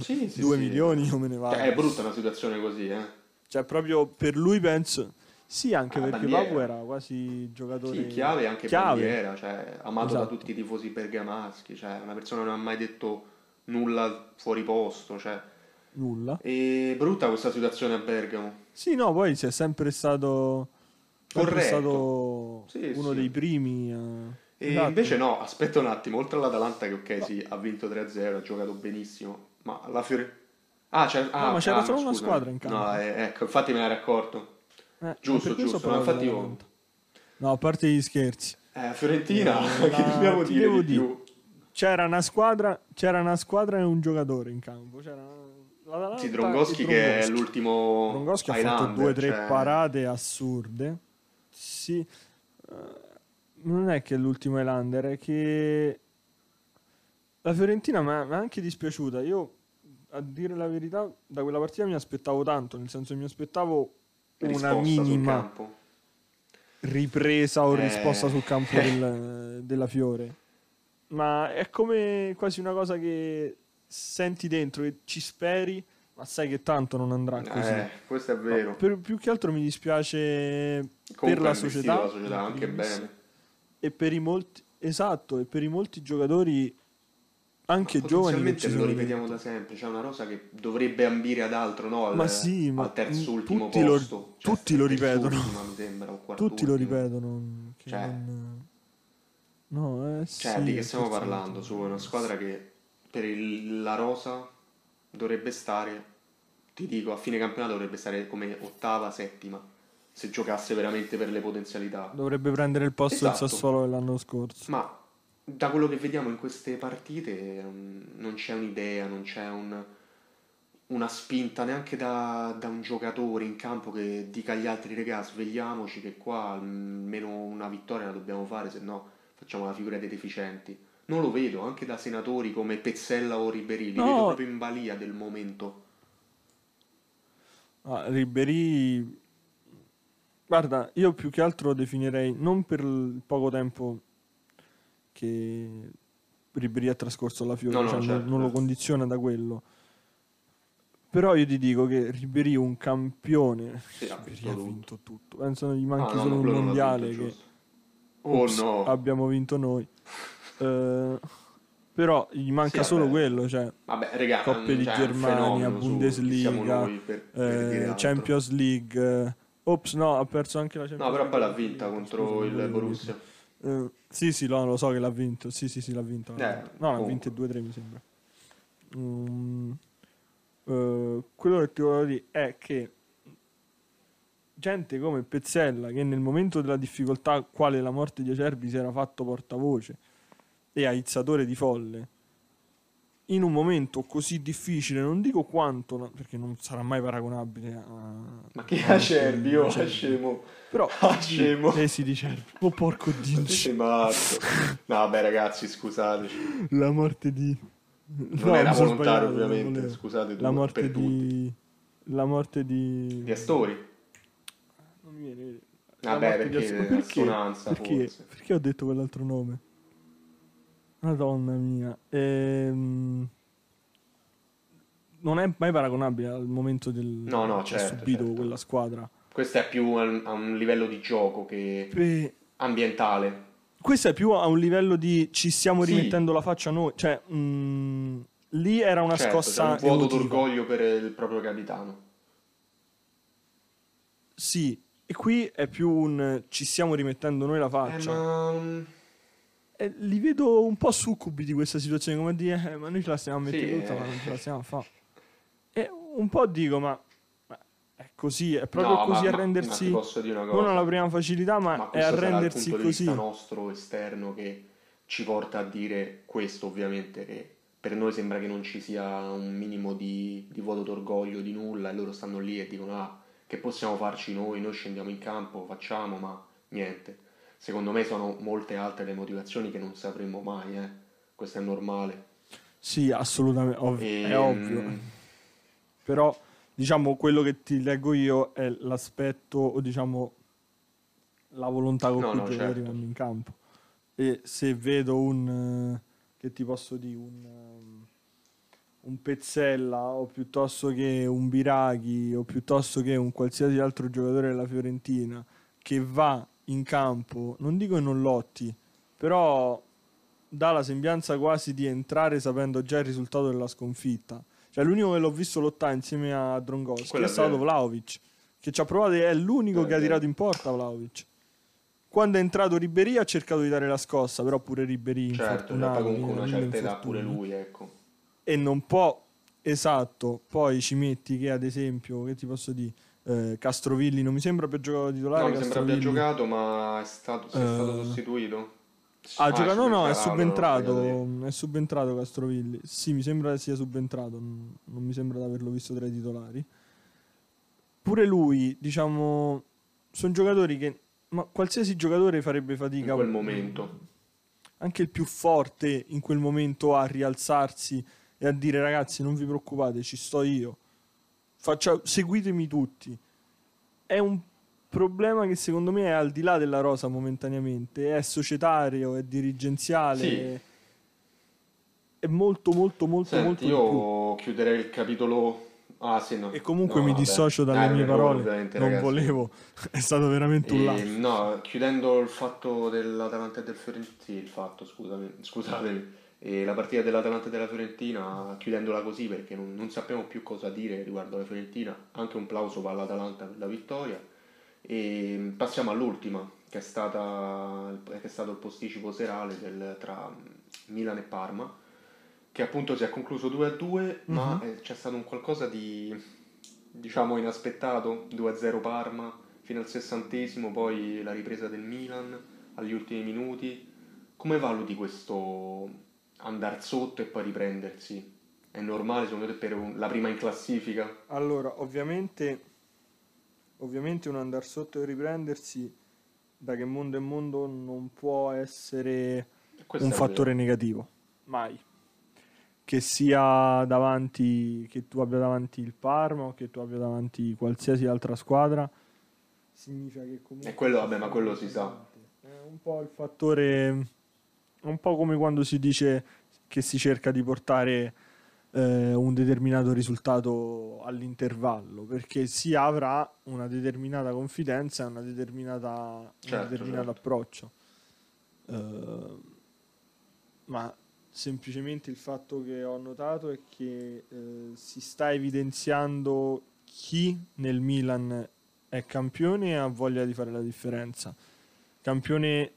sì, sì, due sì. milioni io me ne vado, cioè, è brutta una situazione così eh? Cioè proprio per lui penso sì anche ah, perché Papu era quasi giocatore sì, chiave anche chiave. bandiera cioè, amato esatto. da tutti i tifosi bergamaschi, cioè una persona non ha mai detto nulla fuori posto, cioè nulla e brutta questa situazione a Bergamo sì no poi c'è sempre stato Corretto. È stato sì, uno sì. dei primi a... E esatto. Invece no, aspetta un attimo, oltre all'Atalanta che ok, no. sì, ha vinto tre a zero, ha giocato benissimo, ma la Fiorentina... Ah, c'era, ah, no, ma c'era solo una squadra in campo. No, eh, ecco, infatti me ne ero accorto. Eh, giusto, giusto, ma infatti io... No, a parte gli scherzi. Eh, Fiorentina, no, che dobbiamo dire di dire. più? C'era una squadra, c'era una squadra e un giocatore in campo, c'era una... Sì, Drongoschi che è l'ultimo Drongoschi ha fatto due tre cioè... parate assurde. Sì. Uh, non è che è l'ultimo Highlander, è che la Fiorentina mi è anche dispiaciuta. Io, a dire la verità, da quella partita mi aspettavo tanto, nel senso mi aspettavo risposta una minima ripresa o eh... risposta sul campo del, della Fiore, ma è come quasi una cosa che senti dentro e ci speri, ma sai che tanto non andrà così. Eh, questo è vero. No, per, più che altro mi dispiace Comunque per la società, la società anche bene. E per i molti, esatto, e per i molti giocatori anche ma giovani che lo ripetiamo da sempre, c'è cioè una rosa che dovrebbe ambire ad altro, no? Al, ma sì, ma al terzultimo tutti posto lo, cioè, tutti lo ripetono mi sembra, o tutti ultimo. Lo ripetono che cioè, non... no, eh, cioè sì, di che stiamo parlando su una squadra che per il, la rosa dovrebbe stare, ti dico, a fine campionato dovrebbe stare come ottava, settima se giocasse veramente per le potenzialità, dovrebbe prendere il posto esatto. del Sassuolo dell'anno scorso, ma da quello che vediamo in queste partite non c'è un'idea, non c'è un, una spinta neanche da, da un giocatore in campo che dica agli altri regà svegliamoci che qua almeno una vittoria la dobbiamo fare, se no facciamo la figura dei deficienti. Non lo vedo anche da senatori come Pezzella o Ribery, li no. vedo proprio in balia del momento. ah, Ribery guarda, io più che altro definirei, non per il poco tempo che Ribery ha trascorso alla Fiore, no, no, cioè certo. non lo condiziona da quello, però io ti dico che Ribery è un campione, sì, ha vinto, vinto tutto, penso gli manchi ah, no, solo un mondiale vinto, che oh, ups, no. abbiamo vinto noi, uh, però gli manca sì, solo quello, cioè vabbè, regà, Coppe di Germania, Bundesliga, su, per, per eh, Champions League... Ops, no, ha perso anche la Champions. No, però poi l'ha vinta contro il Borussia. Eh, sì, sì, no, lo so che l'ha vinto. Sì, sì, sì, l'ha vinta. Eh, no, l'ha vinta due tre, mi sembra. Um, eh, quello che ti volevo dire è che gente come Pezzella, che nel momento della difficoltà quale la morte di Acerbi si era fatto portavoce e aizzatore di folle, in un momento così difficile, non dico quanto, perché non sarà mai paragonabile a... Ma che Acerbi, io scemo. Però... Scemo. Eh si dice, oh porco Dio. Sei matto. No, vabbè ragazzi, scusateci. La morte di... Non no, era volontario, ovviamente, scusate tu, la morte per di... tutti. La morte di... Di Astori. Non mi viene... Vabbè, perché Astor... perché? Perché? Forse. Perché ho detto quell'altro nome? Madonna mia, ehm... non è mai paragonabile al momento del no, no, che certo, ha subito certo. quella squadra. Questo è più a un, a un livello di gioco che Beh... ambientale. Questo è più a un livello di ci stiamo sì. rimettendo la faccia noi. Cioè, mh, lì era una certo, scossa. C'è un vuoto emotiva. D'orgoglio per il proprio capitano. Sì, e qui è più un ci stiamo rimettendo noi la faccia. Eh, ma... Eh, li vedo un po' succubi di questa situazione, come dire eh, ma noi ce la stiamo mettendo sì, tutta, eh. ma non ce la stiamo fa. E un po' dico ma, ma è così, è proprio no, così ma, a rendersi ma, ma non alla prima facilità ma, ma è a rendersi così. Ma questo sarà il punto di vista nostro esterno che ci porta a dire questo, ovviamente, che per noi sembra che non ci sia un minimo di, di vuoto d'orgoglio, di nulla, e loro stanno lì e dicono ah, che possiamo farci noi, noi scendiamo in campo, facciamo, ma niente. Secondo me sono molte altre le motivazioni che non sapremo mai, eh. Questo è normale. Sì, assolutamente, ovvio, e... è ovvio. Però, diciamo, quello che ti leggo io è l'aspetto, o diciamo, la volontà con no, cui no, certo. arrivando in campo. E se vedo un, che ti posso dire, un, un Pezzella, o piuttosto che un Biraghi, o piuttosto che un qualsiasi altro giocatore della Fiorentina, che va... in campo, non dico che non lotti, però dà la sembianza quasi di entrare sapendo già il risultato della sconfitta. Cioè l'unico che l'ho visto lottare insieme a Drongoschi è, è stato Vlahović, che ci ha provato, è l'unico Quello che è ha tirato in porta Vlahović. Quando è entrato Ribery ha cercato di dare la scossa, però pure Ribery, certo, comunque una certa età pure lui, ecco. E non può, esatto. Poi ci metti che, ad esempio, che ti posso dire, eh, Castrovilli non mi sembra abbia giocato titolare. No, mi sembra abbia giocato, ma è stato, è uh, stato sostituito. Ha ah, giocato? No, no, è subentrato. È subentrato Castrovilli. Sì, mi sembra sia subentrato. Non, non mi sembra di averlo visto tra i titolari. Pure lui, diciamo, sono giocatori che, ma qualsiasi giocatore farebbe fatica in quel momento, anche il più forte in quel momento, a rialzarsi e a dire: ragazzi, non vi preoccupate, ci sto io, faccia, seguitemi tutti. È un problema che secondo me è al di là della rosa momentaneamente, è societario, è dirigenziale, sì. è, è molto molto molto. Senti, molto io più. Chiuderei il capitolo. Ah, sì, no. E comunque no, mi vabbè. dissocio dalle Dai, mie parole, non ragazzi. volevo, è stato veramente un lasso. No, chiudendo il fatto dell'Atalanta e del Fiorentina, il fatto, scusami, scusatemi, e la partita dell'Atalanta e della Fiorentina, chiudendola così perché non, non sappiamo più cosa dire riguardo alla Fiorentina, anche un plauso va all'Atalanta per la vittoria, e passiamo all'ultima, che è, stata, che è stato il posticipo serale del, tra Milan e Parma, che appunto si è concluso due a due, ma uh-huh. c'è stato un qualcosa di, diciamo, inaspettato. Due a zero Parma fino al sessantesimo, poi la ripresa del Milan agli ultimi minuti. Come valuti questo andar sotto e poi riprendersi? È normale secondo te per la prima in classifica? Allora, ovviamente ovviamente un andar sotto e riprendersi, da che mondo è mondo, non può essere Questo un fattore vero. negativo, mai. Che sia davanti, che tu abbia davanti il Parma o che tu abbia davanti qualsiasi altra squadra, significa che comunque. E quello, vabbè, ma quello si sa. È un po' il fattore, un po' come quando si dice che si cerca di portare eh, un determinato risultato all'intervallo, perché si avrà una determinata confidenza e una determinata, certo, un determinato certo. approccio. Uh, ma semplicemente il fatto che ho notato è che eh, si sta evidenziando chi nel Milan è campione e ha voglia di fare la differenza, campione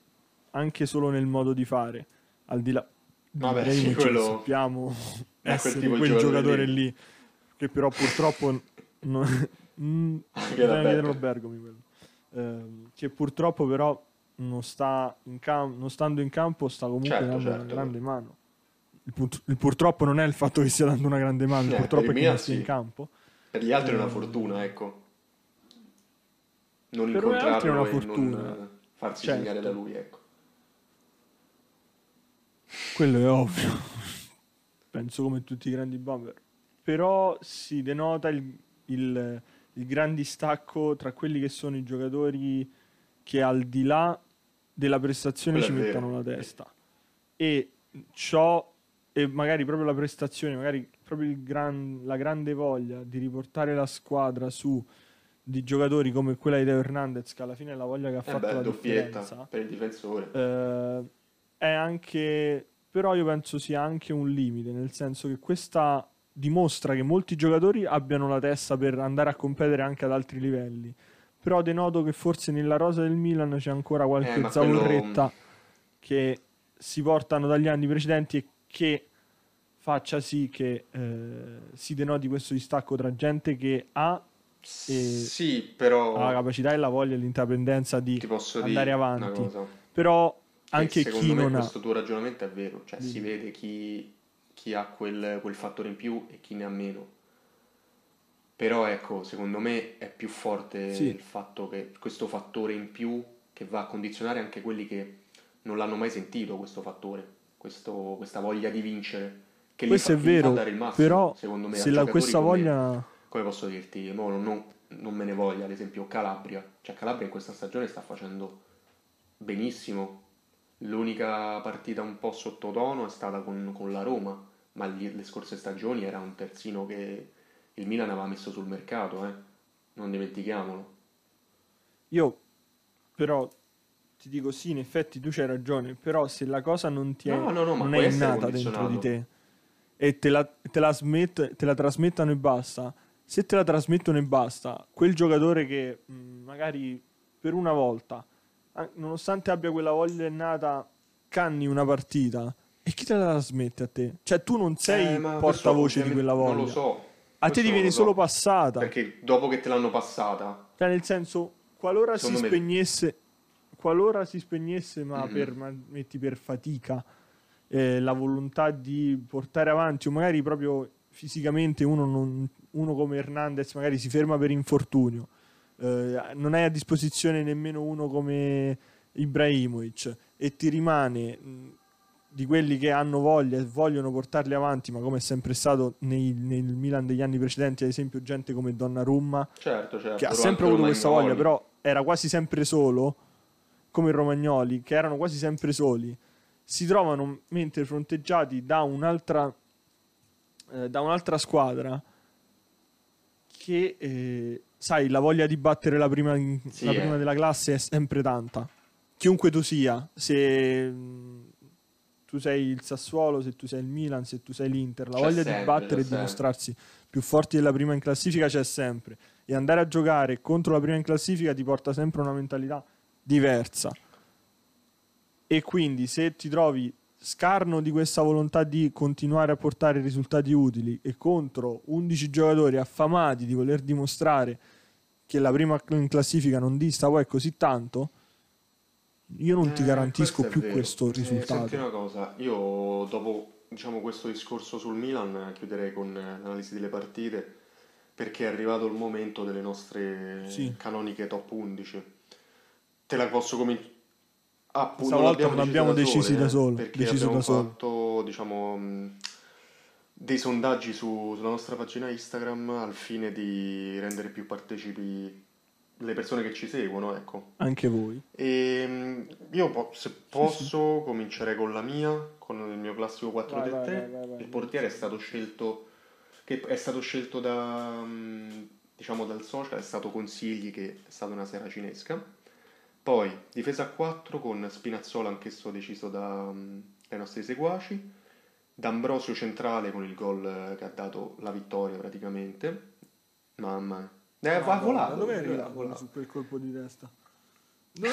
anche solo nel modo di fare, al di là Vabbè, di noi quello... sappiamo è essere quel, tipo quel giocatore lì. lì che però purtroppo non... mm, anche Roberto, eh, che purtroppo però non sta in cam- non stando in campo sta comunque certo, dando certo. una grande mano. Il, pur- il purtroppo non è il fatto che stia dando una grande mano, eh, purtroppo è che non sia sì. in campo. Per gli altri eh, è una fortuna, ecco. Non incontrarlo è una fortuna. non farsi certo. segnare da lui, ecco. Quello è ovvio. Penso come tutti i grandi bomber. Però si denota il, il, il gran distacco tra quelli che sono i giocatori che al di là della prestazione Quella ci mettono vero. la testa. E ciò, e magari proprio la prestazione, magari proprio il gran, la grande voglia di riportare la squadra su di giocatori come quella di Teo Hernandez, che alla fine è la voglia che ha eh fatto beh, la differenza per il difensore, eh, è anche, però io penso sia anche un limite, nel senso che questa dimostra che molti giocatori abbiano la testa per andare a competere anche ad altri livelli, però denoto che forse nella rosa del Milan c'è ancora qualche eh, zavorretta quello... che si portano dagli anni precedenti e che faccia sì che eh, si denoti questo distacco tra gente che ha, e sì, però... ha la capacità e la voglia e l'indipendenza di andare avanti, però anche che chi non ha. Secondo me questo tuo ragionamento è vero, cioè sì. si vede chi, chi ha quel, quel fattore in più e chi ne ha meno. Però ecco, secondo me è più forte sì. il fatto che questo fattore in più che va a condizionare anche quelli che non l'hanno mai sentito, questo fattore, questo, questa voglia di vincere, che questo li fa, è vero, li fa dare il massimo, però secondo me. Se la, questa come, voglia... come posso dirti, mo non, non me ne voglia, ad esempio Calabria, cioè Calabria in questa stagione sta facendo benissimo, l'unica partita un po' sottotono è stata con, con la Roma, ma gli, le scorse stagioni era un terzino che... il Milan aveva messo sul mercato, eh? Non dimentichiamolo. Io però ti dico sì, in effetti tu c'hai ragione, però se la cosa non ti è, no, no, no, non è innata dentro di te e te la, te la, smet, te la trasmettano e basta, se te la trasmettono e basta, quel giocatore che mh, magari per una volta nonostante abbia quella voglia innata, canni una partita e chi te la trasmette a te? Cioè tu non sei eh, portavoce di quella voglia. Non lo so. A te ti viene solo so. passata. Perché dopo che te l'hanno passata. Cioè nel senso, qualora si spegnesse... Me... Qualora si spegnesse, ma mm-hmm. per, ma, metti per fatica, eh, la volontà di portare avanti, o magari proprio fisicamente uno, non, uno come Hernandez magari si ferma per infortunio, eh, non hai a disposizione nemmeno uno come Ibrahimovic e ti rimane mh, di quelli che hanno voglia e vogliono portarli avanti, ma come è sempre stato nei, nel Milan degli anni precedenti, ad esempio gente come Donnarumma, certo, certo, che ha sempre avuto questa voglia, però era quasi sempre solo, come i Romagnoli, che erano quasi sempre soli, si trovano mentre fronteggiati da un'altra eh, da un'altra squadra che eh, sai, la voglia di battere la prima, sì, la prima eh. della classe è sempre tanta, chiunque tu sia, se mh, tu sei il Sassuolo, se tu sei il Milan, se tu sei l'Inter, la c'è voglia sempre, di battere e sempre. dimostrarsi più forti della prima in classifica c'è sempre, e andare a giocare contro la prima in classifica ti porta sempre una mentalità diversa, e quindi se ti trovi scarno di questa volontà di continuare a portare risultati utili e contro undici giocatori affamati di voler dimostrare che la prima in classifica non dista poi così tanto, io non eh, ti garantisco più vero. questo risultato. Eh, senti una cosa, io dopo diciamo questo discorso sul Milan chiuderei con l'analisi delle partite, perché è arrivato il momento delle nostre sì. canoniche top undici. Te la posso cominciare? Ah, stavolta non abbiamo deciso da solo, eh, perché abbiamo da fatto solo. diciamo mh, dei sondaggi su, sulla nostra pagina Instagram al fine di rendere più partecipi le persone che ci seguono, ecco. Anche voi. E mh, io po- se posso sì, sì. comincerei con la mia, con il mio classico quattro vai, del vai, te. Vai, vai, il portiere è stato scelto che è stato scelto da mh, diciamo dal social, è stato Consigli, che è stata una sera cinesca. Poi difesa a quattro con Spinazzola, anch'esso deciso da, um, dai nostri seguaci, D'Ambrosio centrale con il gol che ha dato la vittoria praticamente. Mamma mia. Eh, va volato. Dove è arrivato su quel colpo di testa? Dove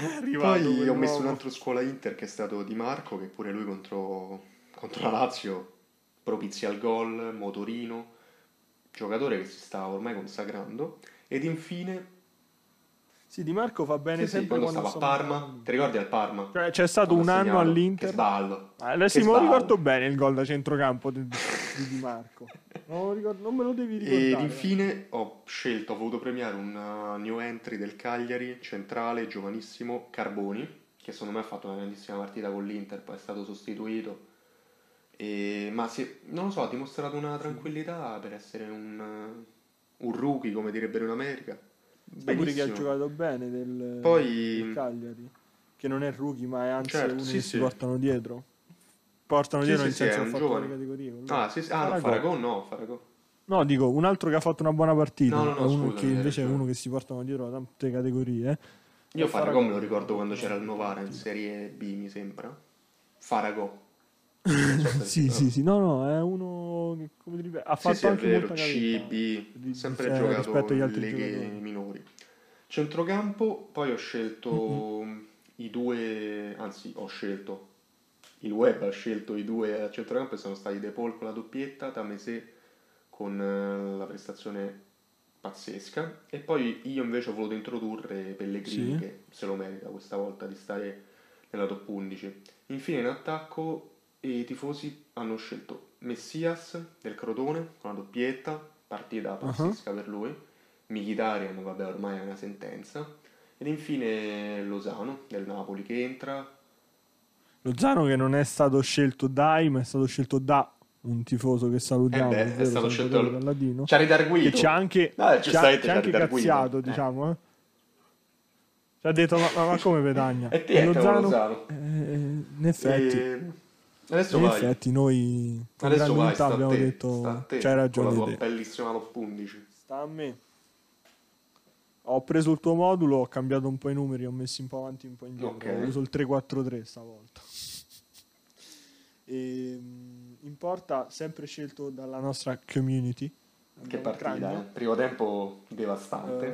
è arrivato? Poi ho messo un altro scuola Inter che è stato Di Marco, che pure lui contro, contro la Lazio propizia il gol, motorino, giocatore che si sta ormai consacrando. Ed infine... Sì, Di Marco fa bene sì, sempre sì, quando, quando stava a Parma. Sono... Ti ricordi al Parma? Cioè, c'è stato quando un anno segnato. all'Inter. Che sballo. Allora, sì, che me sballo. lo ricordo bene il gol da centrocampo di Di Marco. Non, ricordo, non me lo devi ricordare. Ed infine ho scelto, ho voluto premiare un new entry del Cagliari, centrale, giovanissimo, Carboni, che secondo me ha fatto una grandissima partita con l'Inter, poi è stato sostituito. E, ma se, non lo so, ha dimostrato una tranquillità per essere un, un rookie, come direbbero in America. Pure che ha giocato bene del, Poi... del Cagliari, che non è rookie, ma è anzi certo, uno sì, che sì. si portano dietro. Portano sì, dietro sì, nel sì, senso che ha fatto la categoria. Ah, sì, sì. ah Faragon. Faragon, no, Faragon. No, dico un altro che ha fatto una buona partita. No, no, no, uno scusa, che invece è uno che si portano dietro da tante categorie. Io Faragon, Faragon me lo ricordo quando c'era il Novara in Serie B, mi sembra. Faragon. So sì, no. sì, sì, no, no, è uno che come ripeto, ha fatto sì, sì, anche vero, molta C B, sempre cioè, giocato rispetto agli altri leghe minori. Centrocampo, poi ho scelto mm-hmm. i due, anzi ho scelto, il web ha scelto i due a centrocampo e sono stati De Paul con la doppietta, Tameze con la prestazione pazzesca, e poi io invece ho voluto introdurre Pellegrini, sì. che se lo merita questa volta di stare nella top undici. Infine in attacco i tifosi hanno scelto Messias del Crotone con la doppietta, partita pazzesca uh-huh. per lui, Mkhitaryan, vabbè ormai è una sentenza, ed infine Lozano del Napoli che entra. Lozano che non è stato scelto dai, ma è stato scelto da un tifoso che salutiamo, eh beh, è vero, stato scelto Palladino, ci ha ridarguito, ci ha anche, no, c'è c'è c'è anche cazziato eh. diciamo eh. ci ha detto ma, ma come Pedagna e, e Lozano, Lozano. Eh, in effetti e... Adesso in vai. effetti noi con adesso vai, sta abbiamo te, detto te, c'hai ragione con la tua bellissima top undici. Sta a me. Ho preso il tuo modulo, ho cambiato un po' i numeri, ho messo un po' avanti un po' indietro, okay. Ho preso il tre quattro tre stavolta. E, in porta sempre scelto dalla nostra community. Che partita, Cragno. Eh? Primo tempo devastante.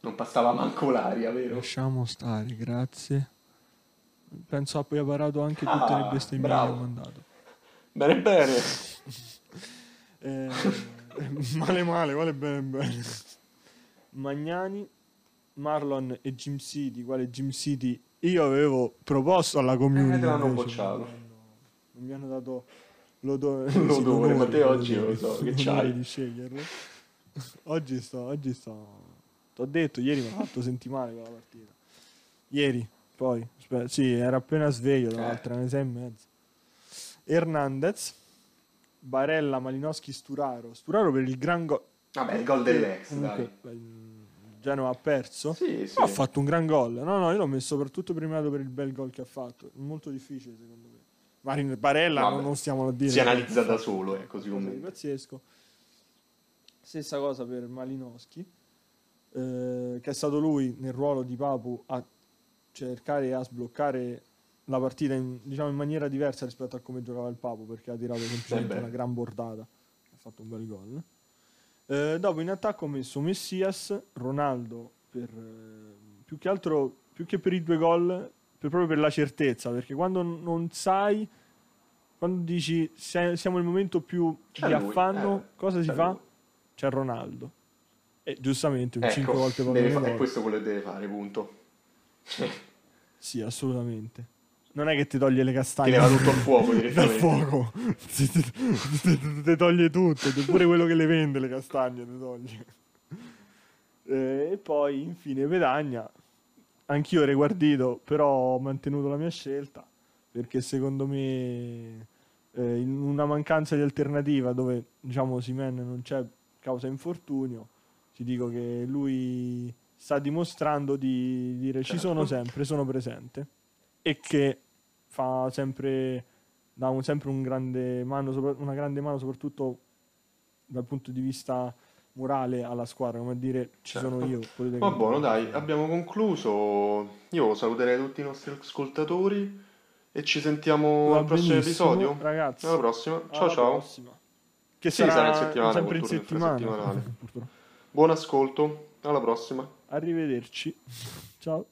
Uh, non passava manco l'aria, vero? Lasciamo stare, grazie. Penso abbia parato anche ah, tutte le bestemmie che ho mandato. Bene bene. eh, male male, vale bene bene. Magnani, Marlon e Jim City, quale Jim City io avevo proposto alla community. Eh, te l'hanno bocciato. Non mi hanno dato l'odore, l'odore, ma te oggi lo so che c'hai di sceglierlo. Oggi sto, oggi sto. T'ho detto ieri mi ha fatto sentire male quella partita. Ieri, poi, aspetta, sì, era appena sveglio da un'altra eh. sei e mezza. Hernandez, Barella, Malinowski, Sturaro. Sturaro per il gran gol. Vabbè, il gol dell'ex, comunque, dai. Genova ha perso. Sì, sì. Ha fatto un gran gol. No, no, io l'ho messo soprattutto premiato per il bel gol che ha fatto. Molto difficile, secondo me. Marin Barella vabbè, non stiamo a dire. Si analizza da solo, eh, così come pazzesco. Stessa cosa per Malinowski, eh, che è stato lui nel ruolo di Papu a cercare e a sbloccare la partita in, diciamo, in maniera diversa rispetto a come giocava il Papu, perché ha tirato semplicemente eh una gran bordata, ha fatto un bel gol. Eh, dopo in attacco ho messo Messias, Ronaldo per eh, più che altro, più che per i due gol, per, proprio per la certezza, perché quando non sai, quando dici se, siamo nel momento più c'è di lui, affanno, eh, cosa si fa? Lui. C'è Ronaldo e giustamente un ecco, cinque volte deve fa- è questo quello che deve fare, punto. Sì, assolutamente, non è che ti toglie le castagne, ti leva tutto il fuoco direttamente. fuoco ti toglie tutto, pure quello che le vende le castagne ti toglie. E poi infine Pedagna, anch'io reguardito, però ho mantenuto la mia scelta perché secondo me eh, in una mancanza di alternativa dove diciamo Osimhen non c'è causa infortunio, ti dico che lui sta dimostrando di dire certo, ci sono sempre, sono presente e che fa sempre, dà un, sempre un grande mano, una grande mano soprattutto dal punto di vista morale alla squadra, come a dire ci certo, sono io. Va buono dai, abbiamo concluso, io saluterei tutti i nostri ascoltatori e ci sentiamo va al prossimo episodio ragazzi, alla prossima, ciao alla ciao prossima. Che sì, sarà, sarà in settimana, sempre in settimana. Buon ascolto, alla prossima. Arrivederci. Ciao.